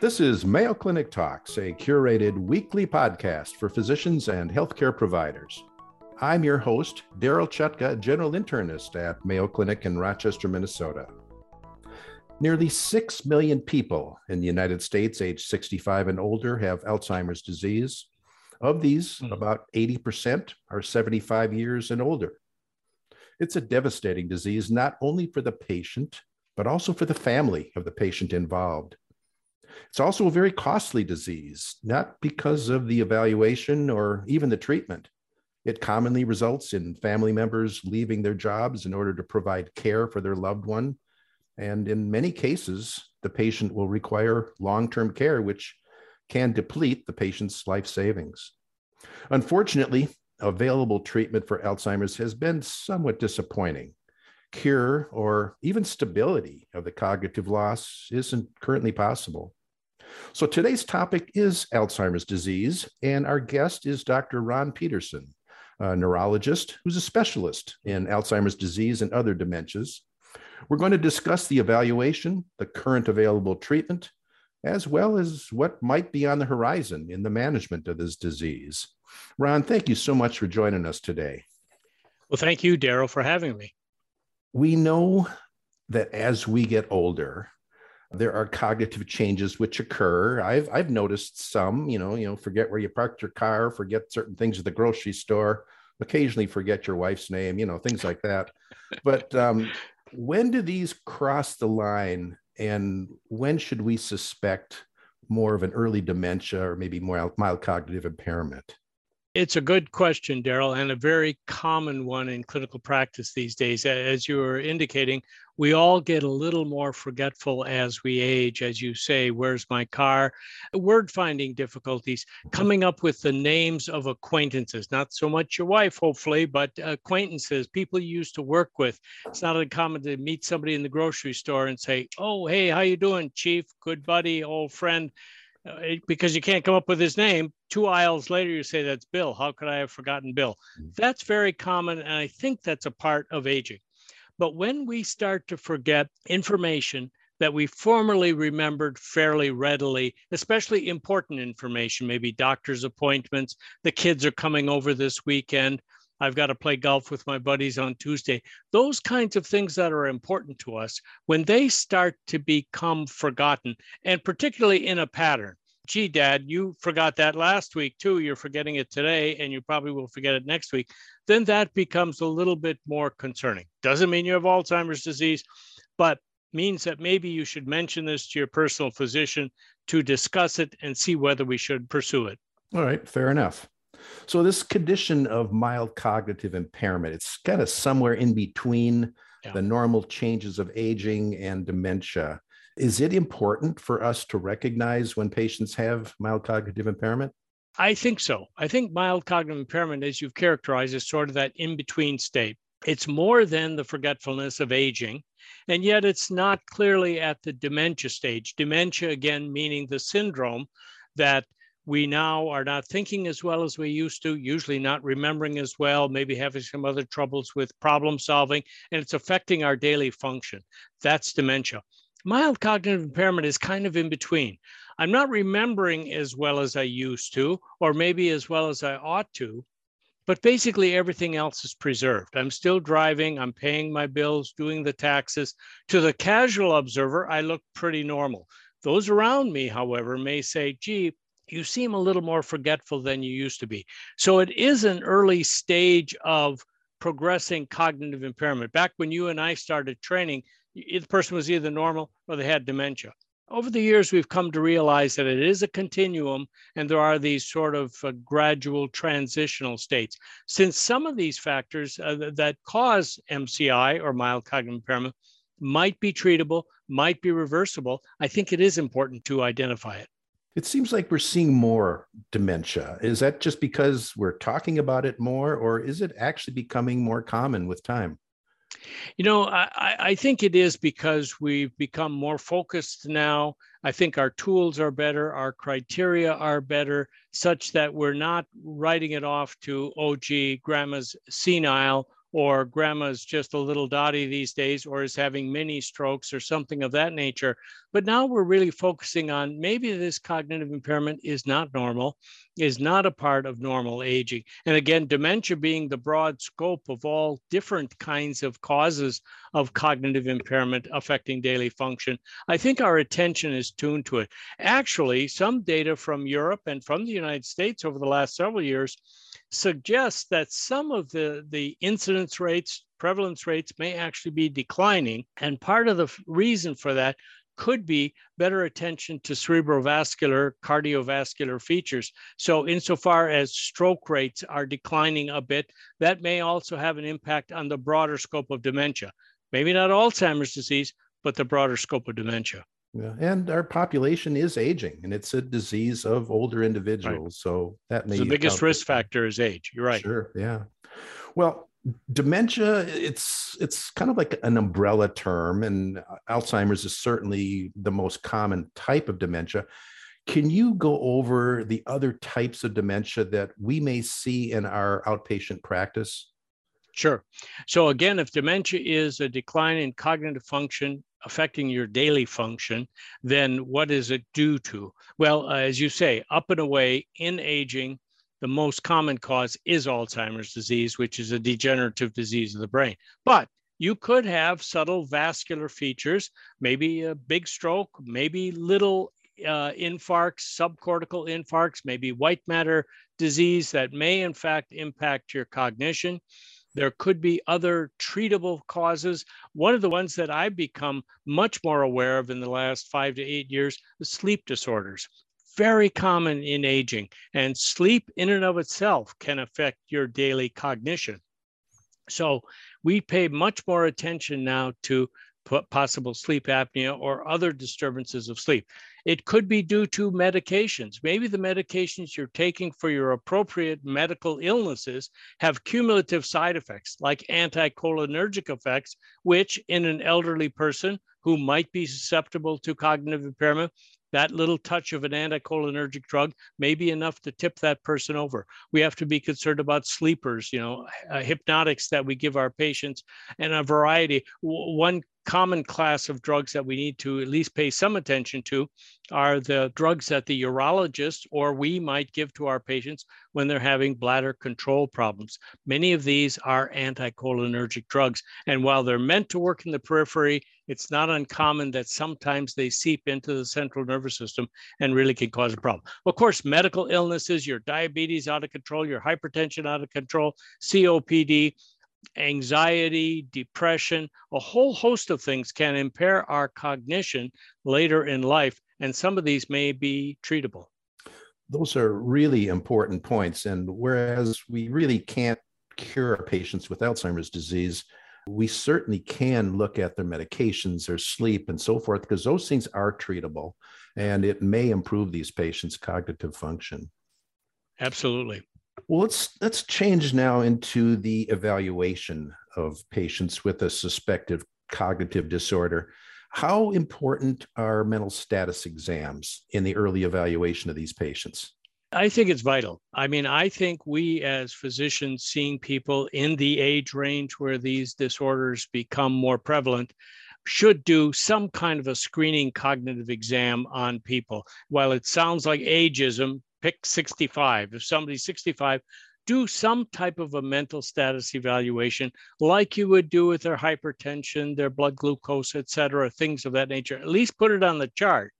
This is Mayo Clinic Talks, a curated weekly podcast for physicians and healthcare providers. I'm your host, Daryl Chutka, general internist at Mayo Clinic in Rochester, Minnesota. Nearly 6 million people in the United States age 65 and older have Alzheimer's disease. Of these, about 80% are 75 years and older. It's a devastating disease, not only for the patient, but also for the family of the patient involved. It's also a very costly disease, not because of the evaluation or even the treatment. It commonly results in family members leaving their jobs in order to provide care for their loved one. And in many cases, the patient will require long-term care, which can deplete the patient's life savings. Unfortunately, available treatment for Alzheimer's has been somewhat disappointing. Cure or even stability of the cognitive loss isn't currently possible. So today's topic is Alzheimer's disease, and our guest is Dr. Ron Peterson, a neurologist who's a specialist in Alzheimer's disease and other dementias. We're going to discuss the evaluation, the current available treatment, as well as what might be on the horizon in the management of this disease. Ron, thank you so much for joining us today. Well, thank you, Daryl, for having me. We know that as we get older, there are cognitive changes which occur. I've noticed some, you know, forget where you parked your car, forget certain things at the grocery store, occasionally forget your wife's name, you know, things like that. But when do these cross the line, and when should we suspect more of an early dementia or maybe more mild cognitive impairment? It's a good question, Daryl, and a very common one in clinical practice these days. As you were indicating, we all get a little more forgetful as we age. As you say, where's my car? Word-finding difficulties, coming up with the names of acquaintances, not so much your wife, hopefully, but acquaintances, people you used to work with. It's not uncommon to meet somebody in the grocery store and say, oh, hey, how you doing, chief? Good buddy, old friend. Because you can't come up with his name. 2 aisles later, you say, that's Bill. How could I have forgotten Bill? That's very common, and I think that's a part of aging. But when we start to forget information that we formerly remembered fairly readily, especially important information, maybe doctor's appointments, the kids are coming over this weekend, I've got to play golf with my buddies on Tuesday. Those kinds of things that are important to us, when they start to become forgotten, and particularly in a pattern. Gee, Dad, you forgot that last week too. You're forgetting it today, and you probably will forget it next week. Then that becomes a little bit more concerning. Doesn't mean you have Alzheimer's disease, but means that maybe you should mention this to your personal physician to discuss it and see whether we should pursue it. All right, fair enough. So this condition of mild cognitive impairment, it's kind of somewhere in between the normal changes of aging and dementia. Is it important for us to recognize when patients have mild cognitive impairment? I think so. I think mild cognitive impairment, as you've characterized, is sort of that in-between state. It's more than the forgetfulness of aging, and yet it's not clearly at the dementia stage. Dementia, again, meaning the syndrome that we now are not thinking as well as we used to, usually not remembering as well, maybe having some other troubles with problem solving, and it's affecting our daily function. That's dementia. Mild cognitive impairment is kind of in between. I'm not remembering as well as I used to, or maybe as well as I ought to, but basically everything else is preserved. I'm still driving, I'm paying my bills, doing the taxes. To the casual observer, I look pretty normal. Those around me, however, may say, gee, you seem a little more forgetful than you used to be. So it is an early stage of progressing cognitive impairment. Back when you and I started training, the person was either normal or they had dementia. Over the years, we've come to realize that it is a continuum, and there are these sort of gradual transitional states. Since some of these factors that cause MCI or mild cognitive impairment might be treatable, might be reversible, I think it is important to identify it. It seems like we're seeing more dementia. Is that just because we're talking about it more, or is it actually becoming more common with time? You know, I think it is because we've become more focused now. I think our tools are better, our criteria are better, such that we're not writing it off to, oh, gee, grandma's senile, or grandma's just a little dotty these days, or is having mini strokes or something of that nature. But now we're really focusing on maybe this cognitive impairment is not normal, is not a part of normal aging. And again, dementia being the broad scope of all different kinds of causes of cognitive impairment affecting daily function, I think our attention is tuned to it. Actually, some data from Europe and from the United States over the last several years suggests that some of the incidence rates, prevalence rates may actually be declining. And part of the reason for that could be better attention to cerebrovascular, cardiovascular features. So insofar as stroke rates are declining a bit, that may also have an impact on the broader scope of dementia. Maybe not Alzheimer's disease, but the broader scope of dementia. Yeah. And our population is aging, and it's a disease of older individuals. Right. So that may be the biggest risk factor is age. You're right. Sure. Yeah. Well, dementia, it's kind of like an umbrella term, and Alzheimer's is certainly the most common type of dementia. Can you go over the other types of dementia that we may see in our outpatient practice? Sure. So again, if dementia is a decline in cognitive function affecting your daily function, then what is it due to? Well, as you say, up and away in aging, the most common cause is Alzheimer's disease, which is a degenerative disease of the brain. But you could have subtle vascular features, maybe a big stroke, maybe little infarcts, subcortical infarcts, maybe white matter disease that may in fact impact your cognition. There could be other treatable causes. One of the ones that I've become much more aware of in the last 5 to 8 years is sleep disorders. Very common in aging, and sleep in and of itself can affect your daily cognition. So we pay much more attention now to possible sleep apnea or other disturbances of sleep. It could be due to medications. Maybe the medications you're taking for your appropriate medical illnesses have cumulative side effects like anticholinergic effects, which in an elderly person who might be susceptible to cognitive impairment, that little touch of an anticholinergic drug may be enough to tip that person over. We have to be concerned about sleepers, you know, hypnotics that we give our patients, and a variety. One common class of drugs that we need to at least pay some attention to are the drugs that the urologists or we might give to our patients when they're having bladder control problems. Many of these are anticholinergic drugs. And while they're meant to work in the periphery, it's not uncommon that sometimes they seep into the central nervous system and really can cause a problem. Of course, medical illnesses, your diabetes out of control, your hypertension out of control, COPD, anxiety, depression, a whole host of things can impair our cognition later in life. And some of these may be treatable. Those are really important points. And whereas we really can't cure patients with Alzheimer's disease, we certainly can look at their medications, their sleep, and so forth, because those things are treatable, and it may improve these patients' cognitive function. Absolutely. Well, let's change now into the evaluation of patients with a suspected cognitive disorder. How important are mental status exams in the early evaluation of these patients? I think it's vital. I mean, I think we as physicians seeing people in the age range where these disorders become more prevalent should do some kind of a screening cognitive exam on people. While it sounds like ageism, pick 65. If somebody's 65, do some type of a mental status evaluation like you would do with their hypertension, their blood glucose, et cetera, things of that nature. At least put it on the chart,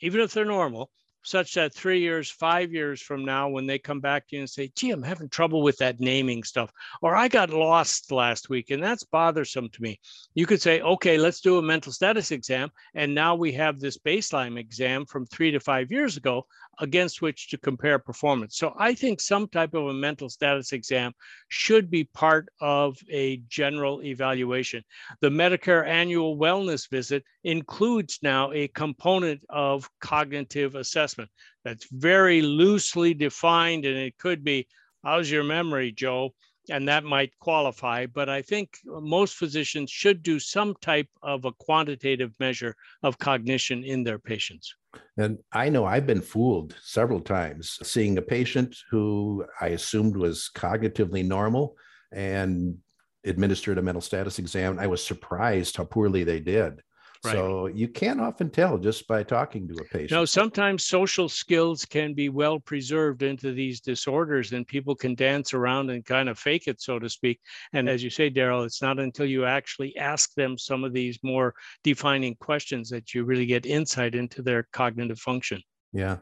even if they're normal, such that 3 years, 5 years from now, when they come back to you and say, gee, I'm having trouble with that naming stuff, or I got lost last week, and that's bothersome to me. You could say, okay, let's do a mental status exam. And now we have this baseline exam from 3 to 5 years ago against which to compare performance. So I think some type of a mental status exam should be part of a general evaluation. The Medicare annual wellness visit includes now a component of cognitive assessment that's very loosely defined, and it could be, how's your memory, Joe? And that might qualify, but I think most physicians should do some type of a quantitative measure of cognition in their patients. And I know I've been fooled several times seeing a patient who I assumed was cognitively normal and administered a mental status exam. I was surprised how poorly they did. Right. So you can't often tell just by talking to a patient. No, sometimes social skills can be well preserved into these disorders, and people can dance around and kind of fake it, so to speak. And as you say, Daryl, it's not until you actually ask them some of these more defining questions that you really get insight into their cognitive function. Yeah.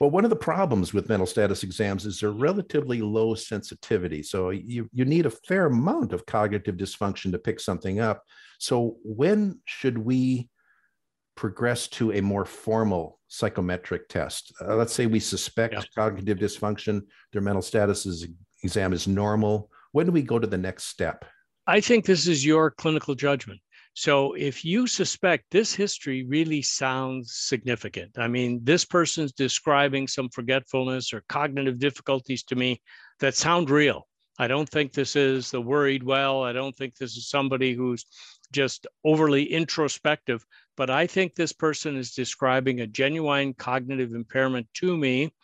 Well, one of the problems with mental status exams is they're relatively low sensitivity. So you need a fair amount of cognitive dysfunction to pick something up. So when should we progress to a more formal psychometric test? Let's say we suspect cognitive dysfunction, their mental status exam is normal. When do we go to the next step? I think this is your clinical judgment. So if you suspect this history really sounds significant, I mean, this person's describing some forgetfulness or cognitive difficulties to me that sound real. I don't think this is the worried well. I don't think this is somebody who's just overly introspective, but I think this person is describing a genuine cognitive impairment to me.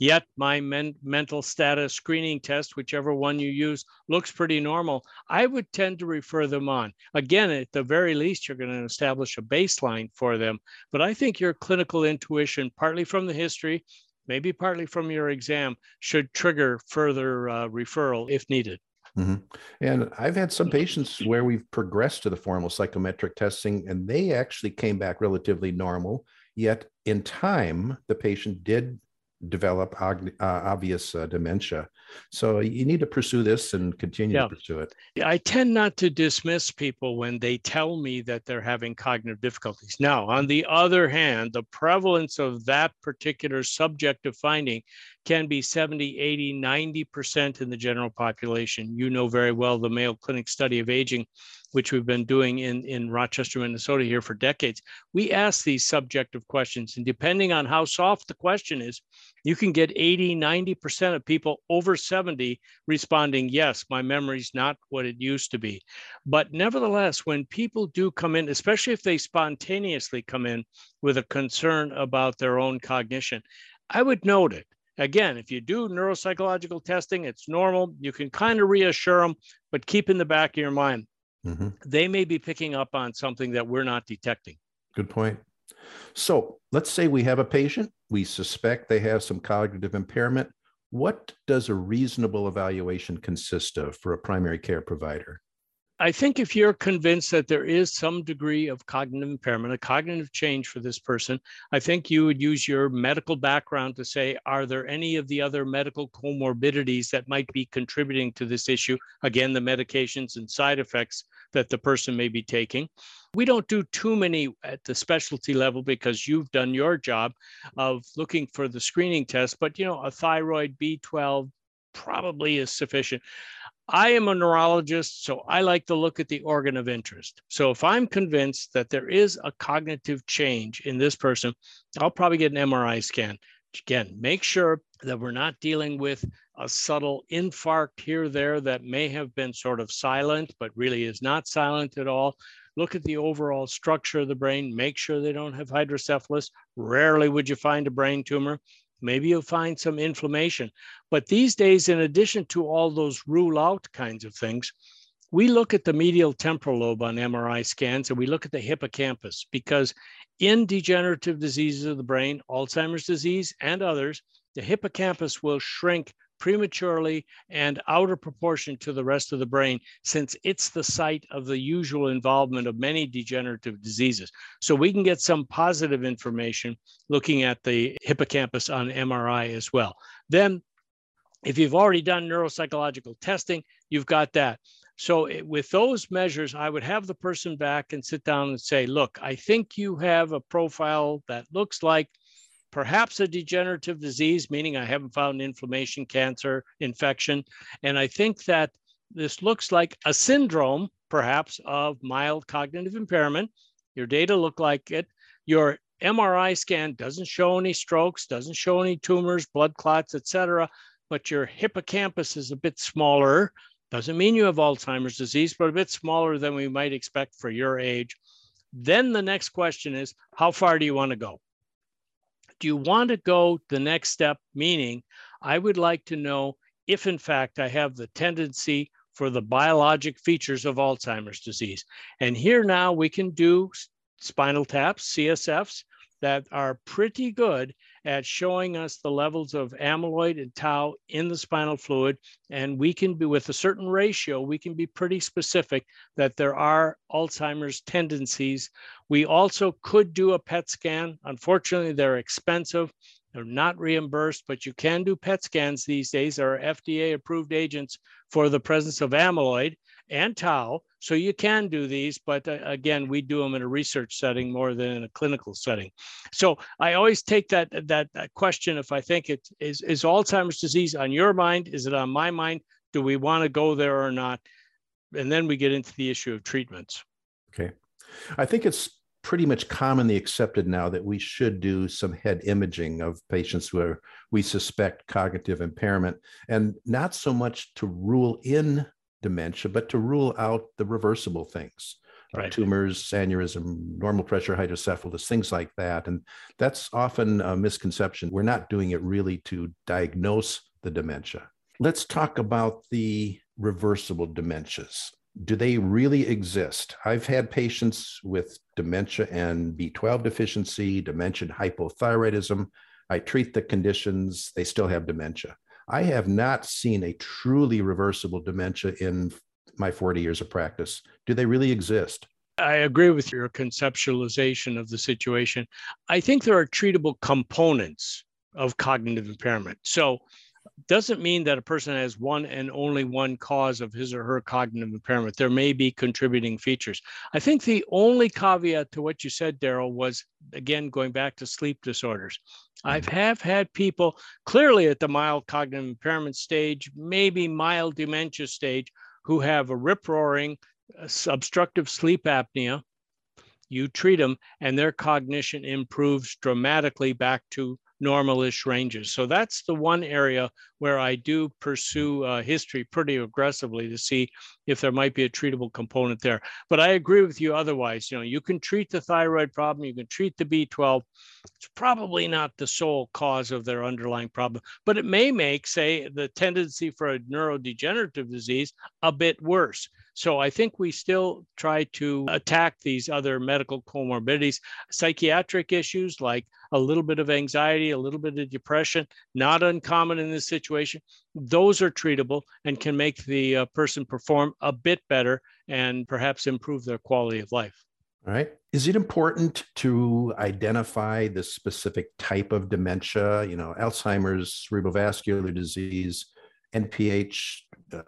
Yet my mental status screening test, whichever one you use, looks pretty normal. I would tend to refer them on. Again, at the very least, you're going to establish a baseline for them. But I think your clinical intuition, partly from the history, maybe partly from your exam, should trigger further referral if needed. Mm-hmm. And I've had some patients where we've progressed to the formal psychometric testing, and they actually came back relatively normal. Yet in time, the patient did develop obvious dementia. So you need to pursue this and continue to pursue it. I tend not to dismiss people when they tell me that they're having cognitive difficulties. Now, on the other hand, the prevalence of that particular subjective finding can be 70, 80, 90% in the general population. You know very well the Mayo Clinic study of aging, which we've been doing in Rochester, Minnesota here for decades. We ask these subjective questions, and depending on how soft the question is, you can get 80, 90% of people over 70 responding, yes, my memory's not what it used to be. But nevertheless, when people do come in, especially if they spontaneously come in with a concern about their own cognition, I would note it. Again, if you do neuropsychological testing, it's normal. You can kind of reassure them, but keep in the back of your mind, mm-hmm, they may be picking up on something that we're not detecting. Good point. So let's say we have a patient, we suspect they have some cognitive impairment. What does a reasonable evaluation consist of for a primary care provider? I think if you're convinced that there is some degree of cognitive impairment, a cognitive change for this person, I think you would use your medical background to say, are there any of the other medical comorbidities that might be contributing to this issue? Again, the medications and side effects that the person may be taking. We don't do too many at the specialty level because you've done your job of looking for the screening test, but you know, a thyroid B12 probably is sufficient. I am a neurologist, so I like to look at the organ of interest. So if I'm convinced that there is a cognitive change in this person, I'll probably get an MRI scan. Again, make sure that we're not dealing with a subtle infarct here or there that may have been sort of silent, but really is not silent at all. Look at the overall structure of the brain. Make sure they don't have hydrocephalus. Rarely would you find a brain tumor. Maybe you'll find some inflammation. But these days, in addition to all those rule out kinds of things, we look at the medial temporal lobe on MRI scans, and we look at the hippocampus, because in degenerative diseases of the brain, Alzheimer's disease and others, the hippocampus will shrink prematurely and out of proportion to the rest of the brain, since it's the site of the usual involvement of many degenerative diseases. So we can get some positive information looking at the hippocampus on MRI as well. Then, if you've already done neuropsychological testing, you've got that. So with those measures, I would have the person back and sit down and say, look, I think you have a profile that looks like perhaps a degenerative disease, meaning I haven't found inflammation, cancer, infection. And I think that this looks like a syndrome, perhaps, of mild cognitive impairment. Your data look like it. Your MRI scan doesn't show any strokes, doesn't show any tumors, blood clots, et cetera, but your hippocampus is a bit smaller. Doesn't mean you have Alzheimer's disease, but a bit smaller than we might expect for your age. Then the next question is, how far do you want to go? Do you want to go the next step? Meaning, I would like to know if, in fact, I have the tendency for the biologic features of Alzheimer's disease. And here now we can do spinal taps, CSFs, that are pretty good at showing us the levels of amyloid and tau in the spinal fluid. And we can be, with a certain ratio, we can be pretty specific that there are Alzheimer's tendencies. We also could do a PET scan. Unfortunately, they're expensive. They're not reimbursed, but you can do PET scans these days. There are FDA-approved agents for the presence of amyloid and tau, so you can do these, but again, we do them in a research setting more than in a clinical setting. So I always take that question, if I think it is Alzheimer's disease on your mind? Is it on my mind? Do we want to go there or not? And then we get into the issue of treatments. Okay. I think it's pretty much commonly accepted now that we should do some head imaging of patients where we suspect cognitive impairment, and not so much to rule in dementia, but to rule out the reversible things, right. Tumors, aneurysm, normal pressure hydrocephalus, things like that. And that's often a misconception. We're not doing it really to diagnose the dementia. Let's talk about the reversible dementias. Do they really exist? I've had patients with dementia and B12 deficiency, dementia hypothyroidism. I treat the conditions, they still have dementia. I have not seen a truly reversible dementia in my 40 years of practice. Do they really exist? I agree with your conceptualization of the situation. I think there are treatable components of cognitive impairment. So doesn't mean that a person has one and only one cause of his or her cognitive impairment. There may be contributing features. I think the only caveat to what you said, Daryl, was, again, going back to sleep disorders. I have had people clearly at the mild cognitive impairment stage, maybe mild dementia stage, who have a rip-roaring obstructive sleep apnea. You treat them and their cognition improves dramatically back to normalish ranges. So that's the one area where I do pursue history pretty aggressively to see if there might be a treatable component there. But I agree with you otherwise. You know, you can treat the thyroid problem, you can treat the B12. It's probably not the sole cause of their underlying problem, but it may make, say, the tendency for a neurodegenerative disease a bit worse. So I think we still try to attack these other medical comorbidities, psychiatric issues like a little bit of anxiety, a little bit of depression, not uncommon in this situation. Those are treatable and can make the person perform a bit better and perhaps improve their quality of life. All right. Is it important to identify the specific type of dementia, Alzheimer's, cerebrovascular disease, NPH,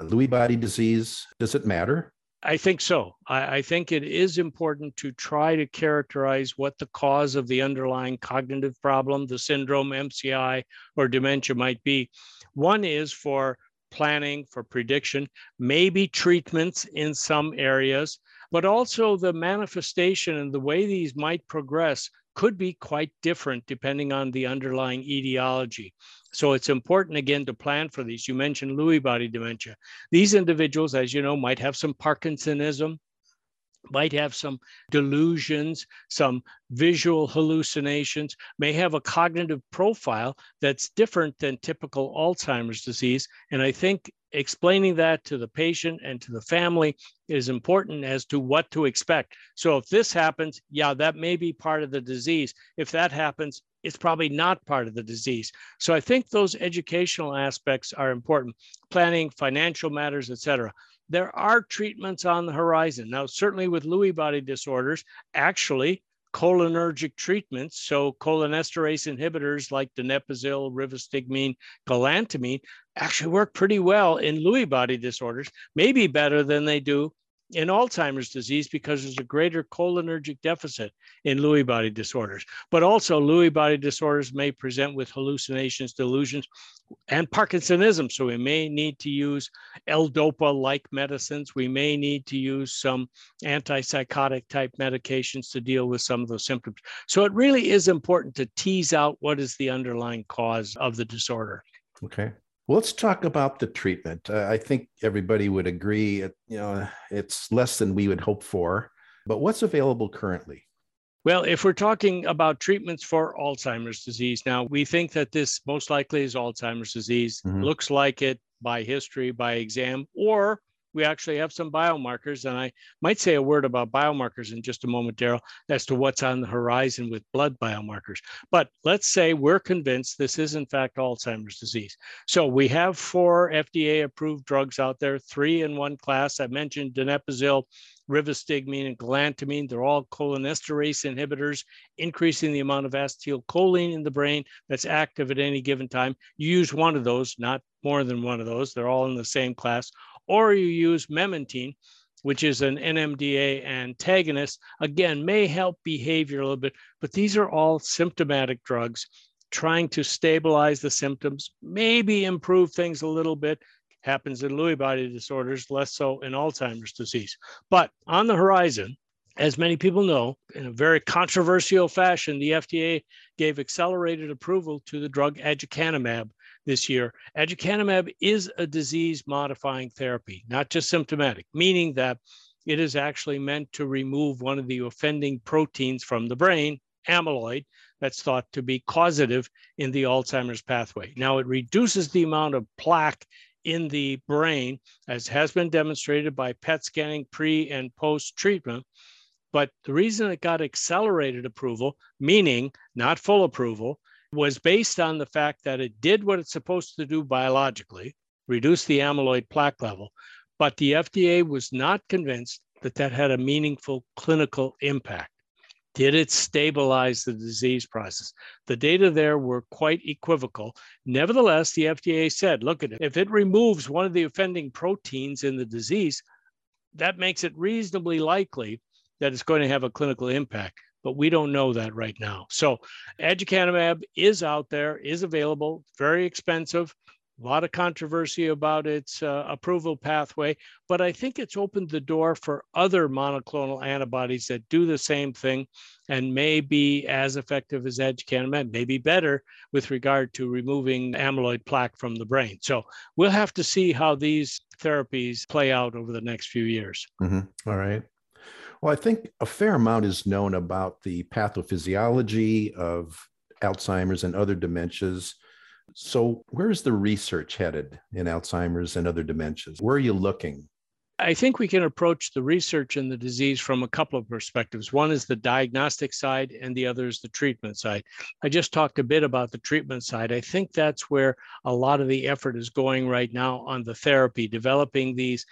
Lewy body disease? Does it matter? I think so. I think it is important to try to characterize what the cause of the underlying cognitive problem, the syndrome, MCI, or dementia might be. One is for planning, for prediction, maybe treatments in some areas, but also the manifestation and the way these might progress could be quite different depending on the underlying etiology. So it's important, again, to plan for these. You mentioned Lewy body dementia. These individuals, as you know, might have some Parkinsonism, might have some delusions, some visual hallucinations, may have a cognitive profile that's different than typical Alzheimer's disease. And I think explaining that to the patient and to the family is important as to what to expect. So if this happens, yeah, that may be part of the disease. If that happens, it's probably not part of the disease. So I think those educational aspects are important, planning, financial matters, et cetera. There are treatments on the horizon. Now, certainly with Lewy body disorders, actually cholinergic treatments, so cholinesterase inhibitors like donepezil, rivastigmine, galantamine, actually work pretty well in Lewy body disorders, maybe better than they do in Alzheimer's disease because there's a greater cholinergic deficit in Lewy body disorders. But also Lewy body disorders may present with hallucinations, delusions, and Parkinsonism. So we may need to use L-DOPA-like medicines. We may need to use some antipsychotic type medications to deal with some of those symptoms. So it really is important to tease out what is the underlying cause of the disorder. Okay. Well, let's talk about the treatment. I think everybody would agree, it's less than we would hope for, but what's available currently? Well, if we're talking about treatments for Alzheimer's disease, now we think that this most likely is Alzheimer's disease, looks like it by history, by exam, or we actually have some biomarkers, and I might say a word about biomarkers in just a moment, Daryl, as to what's on the horizon with blood biomarkers. But let's say we're convinced this is in fact Alzheimer's disease. So we have 4 FDA-approved drugs out there, 3 in one class. I mentioned donepezil, rivastigmine, and galantamine. They're all cholinesterase inhibitors, increasing the amount of acetylcholine in the brain that's active at any given time. You use one of those, not more than one of those. They're all in the same class. Or you use memantine, which is an NMDA antagonist. Again, may help behavior a little bit, but these are all symptomatic drugs trying to stabilize the symptoms, maybe improve things a little bit. Happens in Lewy body disorders, less so in Alzheimer's disease. But on the horizon, as many people know, in a very controversial fashion, the FDA gave accelerated approval to the drug aducanumab this year. Aducanumab is a disease-modifying therapy, not just symptomatic, meaning that it is actually meant to remove one of the offending proteins from the brain, amyloid, that's thought to be causative in the Alzheimer's pathway. Now, it reduces the amount of plaque in the brain, as has been demonstrated by PET scanning pre and post treatment. But the reason it got accelerated approval, meaning not full approval, was based on the fact that it did what it's supposed to do biologically, reduce the amyloid plaque level, but the FDA was not convinced that that had a meaningful clinical impact. Did it stabilize the disease process? The data there were quite equivocal. Nevertheless, the FDA said, look at it. If it removes one of the offending proteins in the disease, that makes it reasonably likely that it's going to have a clinical impact. But we don't know that right now. So aducanumab is out there, is available, very expensive. A lot of controversy about its approval pathway, but I think it's opened the door for other monoclonal antibodies that do the same thing and may be as effective as aducanumab, maybe better with regard to removing amyloid plaque from the brain. So we'll have to see how these therapies play out over the next few years. Mm-hmm. All right. Well, I think a fair amount is known about the pathophysiology of Alzheimer's and other dementias. So where is the research headed in Alzheimer's and other dementias? Where are you looking? I think we can approach the research in the disease from a couple of perspectives. One is the diagnostic side, and the other is the treatment side. I just talked a bit about the treatment side. I think that's where a lot of the effort is going right now on the therapy, developing these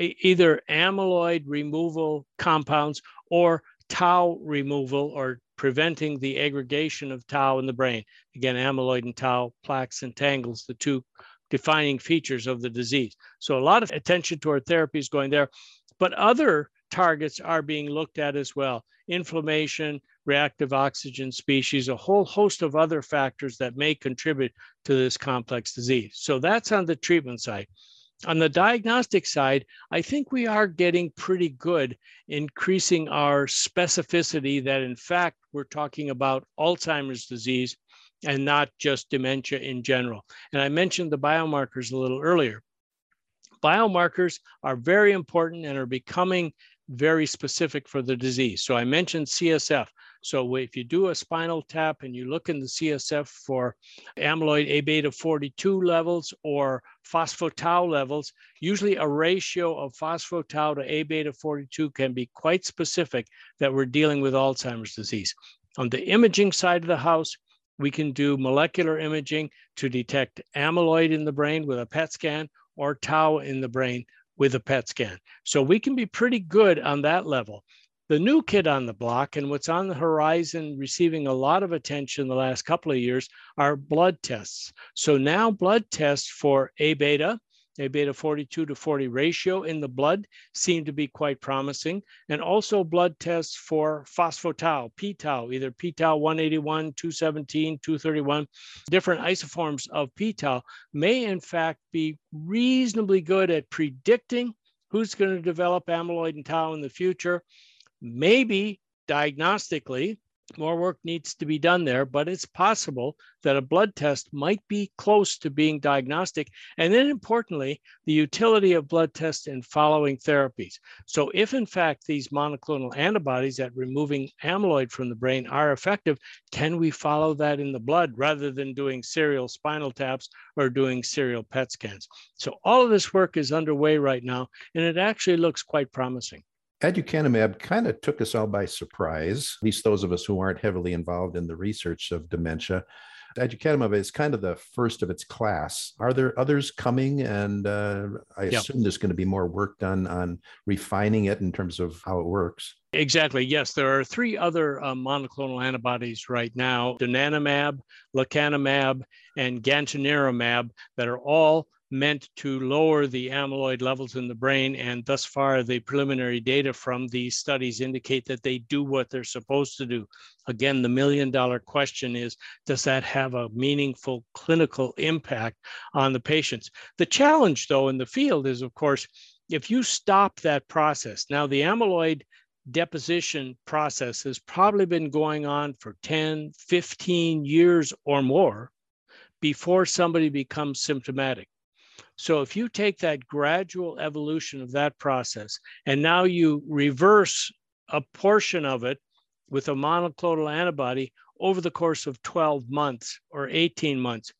either amyloid removal compounds or tau removal, or preventing the aggregation of tau in the brain. Again, amyloid and tau, plaques and tangles, the two defining features of the disease. So a lot of attention toward therapy is going there, but other targets are being looked at as well. Inflammation, reactive oxygen species, a whole host of other factors that may contribute to this complex disease. So that's on the treatment side. On the diagnostic side, I think we are getting pretty good, increasing our specificity that, in fact, we're talking about Alzheimer's disease and not just dementia in general. And I mentioned the biomarkers a little earlier. Biomarkers are very important and are becoming very specific for the disease. So I mentioned CSF. So if you do a spinal tap and you look in the CSF for amyloid A-beta 42 levels or phospho-tau levels, usually a ratio of phospho-tau to A-beta 42 can be quite specific that we're dealing with Alzheimer's disease. On the imaging side of the house, we can do molecular imaging to detect amyloid in the brain with a PET scan or tau in the brain with a PET scan. So we can be pretty good on that level. The new kid on the block and what's on the horizon receiving a lot of attention the last couple of years are blood tests. So now blood tests for A-beta 42 to 40 ratio in the blood seem to be quite promising. And also blood tests for phospho-tau, p-tau, either p-tau 181, 217, 231, different isoforms of p-tau may in fact be reasonably good at predicting who's going to develop amyloid and tau in the future. Maybe diagnostically, More work needs to be done there, but it's possible that a blood test might be close to being diagnostic. And then importantly, the utility of blood tests in following therapies. So if in fact these monoclonal antibodies at removing amyloid from the brain are effective, can we follow that in the blood rather than doing serial spinal taps or doing serial PET scans? So all of this work is underway right now, and it actually looks quite promising. Aducanumab kind of took us all by surprise, at least those of us who aren't heavily involved in the research of dementia. Aducanumab is kind of the first of its class. Are there others coming? And I assume there's going to be more work done on refining it in terms of how it works. Exactly. Yes, there are three other monoclonal antibodies right now, donanemab, lecanemab, and gantenerumab, that are all meant to lower the amyloid levels in the brain. And thus far, the preliminary data from these studies indicate that they do what they're supposed to do. Again, the million-dollar question is, does that have a meaningful clinical impact on the patients? The challenge, though, in the field is, of course, if you stop that process. Now, the amyloid deposition process has probably been going on for 10, 15 years or more before somebody becomes symptomatic. So if you take that gradual evolution of that process, and now you reverse a portion of it with a monoclonal antibody over the course of 12 months or 18 months,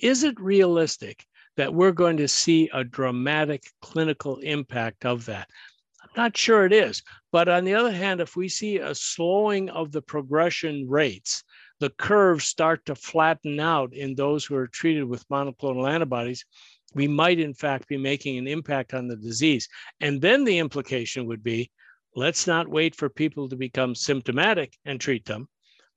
is it realistic that we're going to see a dramatic clinical impact of that? I'm not sure it is. But on the other hand, if we see a slowing of the progression rates, the curves start to flatten out in those who are treated with monoclonal antibodies, we might, in fact, be making an impact on the disease. And then the implication would be, let's not wait for people to become symptomatic and treat them.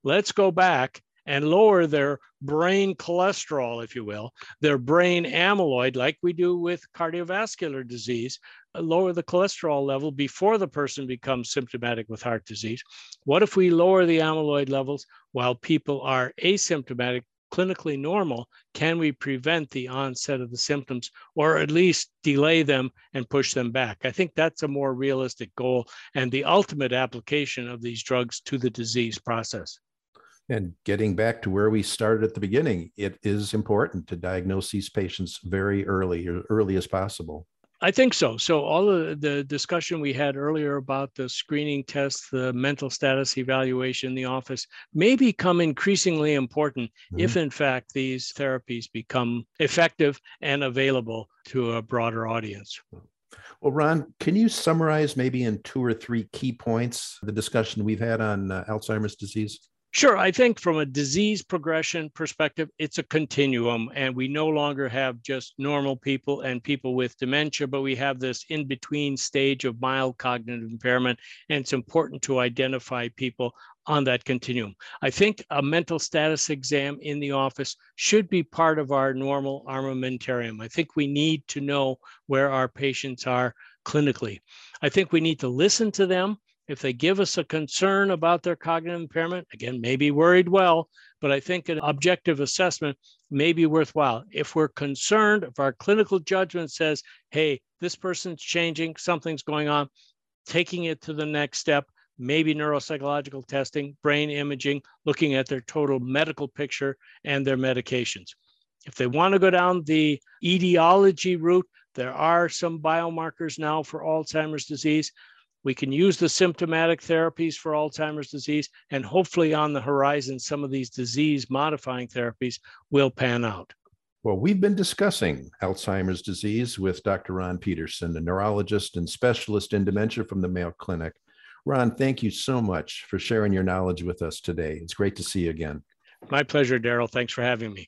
Let's go back and lower their brain cholesterol, if you will, their brain amyloid, like we do with cardiovascular disease, lower the cholesterol level before the person becomes symptomatic with heart disease. What if we lower the amyloid levels while people are asymptomatic, clinically normal? Can we prevent the onset of the symptoms, or at least delay them and push them back? I think that's a more realistic goal and the ultimate application of these drugs to the disease process. And getting back to where we started at the beginning, it is important to diagnose these patients very early, or early as possible. I think so. So all of the discussion we had earlier about the screening tests, the mental status evaluation in the office may become increasingly important if, in fact, these therapies become effective and available to a broader audience. Well, Ron, can you summarize maybe in 2 or 3 key points the discussion we've had on Alzheimer's disease? Sure. I think from a disease progression perspective, it's a continuum, and we no longer have just normal people and people with dementia, but we have this in-between stage of mild cognitive impairment, and it's important to identify people on that continuum. I think a mental status exam in the office should be part of our normal armamentarium. I think we need to know where our patients are clinically. I think we need to listen to them. If they give us a concern about their cognitive impairment, again, maybe worried well, but I think an objective assessment may be worthwhile. If we're concerned, if our clinical judgment says, hey, this person's changing, something's going on, taking it to the next step, maybe neuropsychological testing, brain imaging, looking at their total medical picture and their medications. If they want to go down the etiology route, there are some biomarkers now for Alzheimer's disease. We can use the symptomatic therapies for Alzheimer's disease, and hopefully on the horizon, some of these disease-modifying therapies will pan out. Well, we've been discussing Alzheimer's disease with Dr. Ron Peterson, a neurologist and specialist in dementia from the Mayo Clinic. Ron, thank you so much for sharing your knowledge with us today. It's great to see you again. My pleasure, Daryl. Thanks for having me.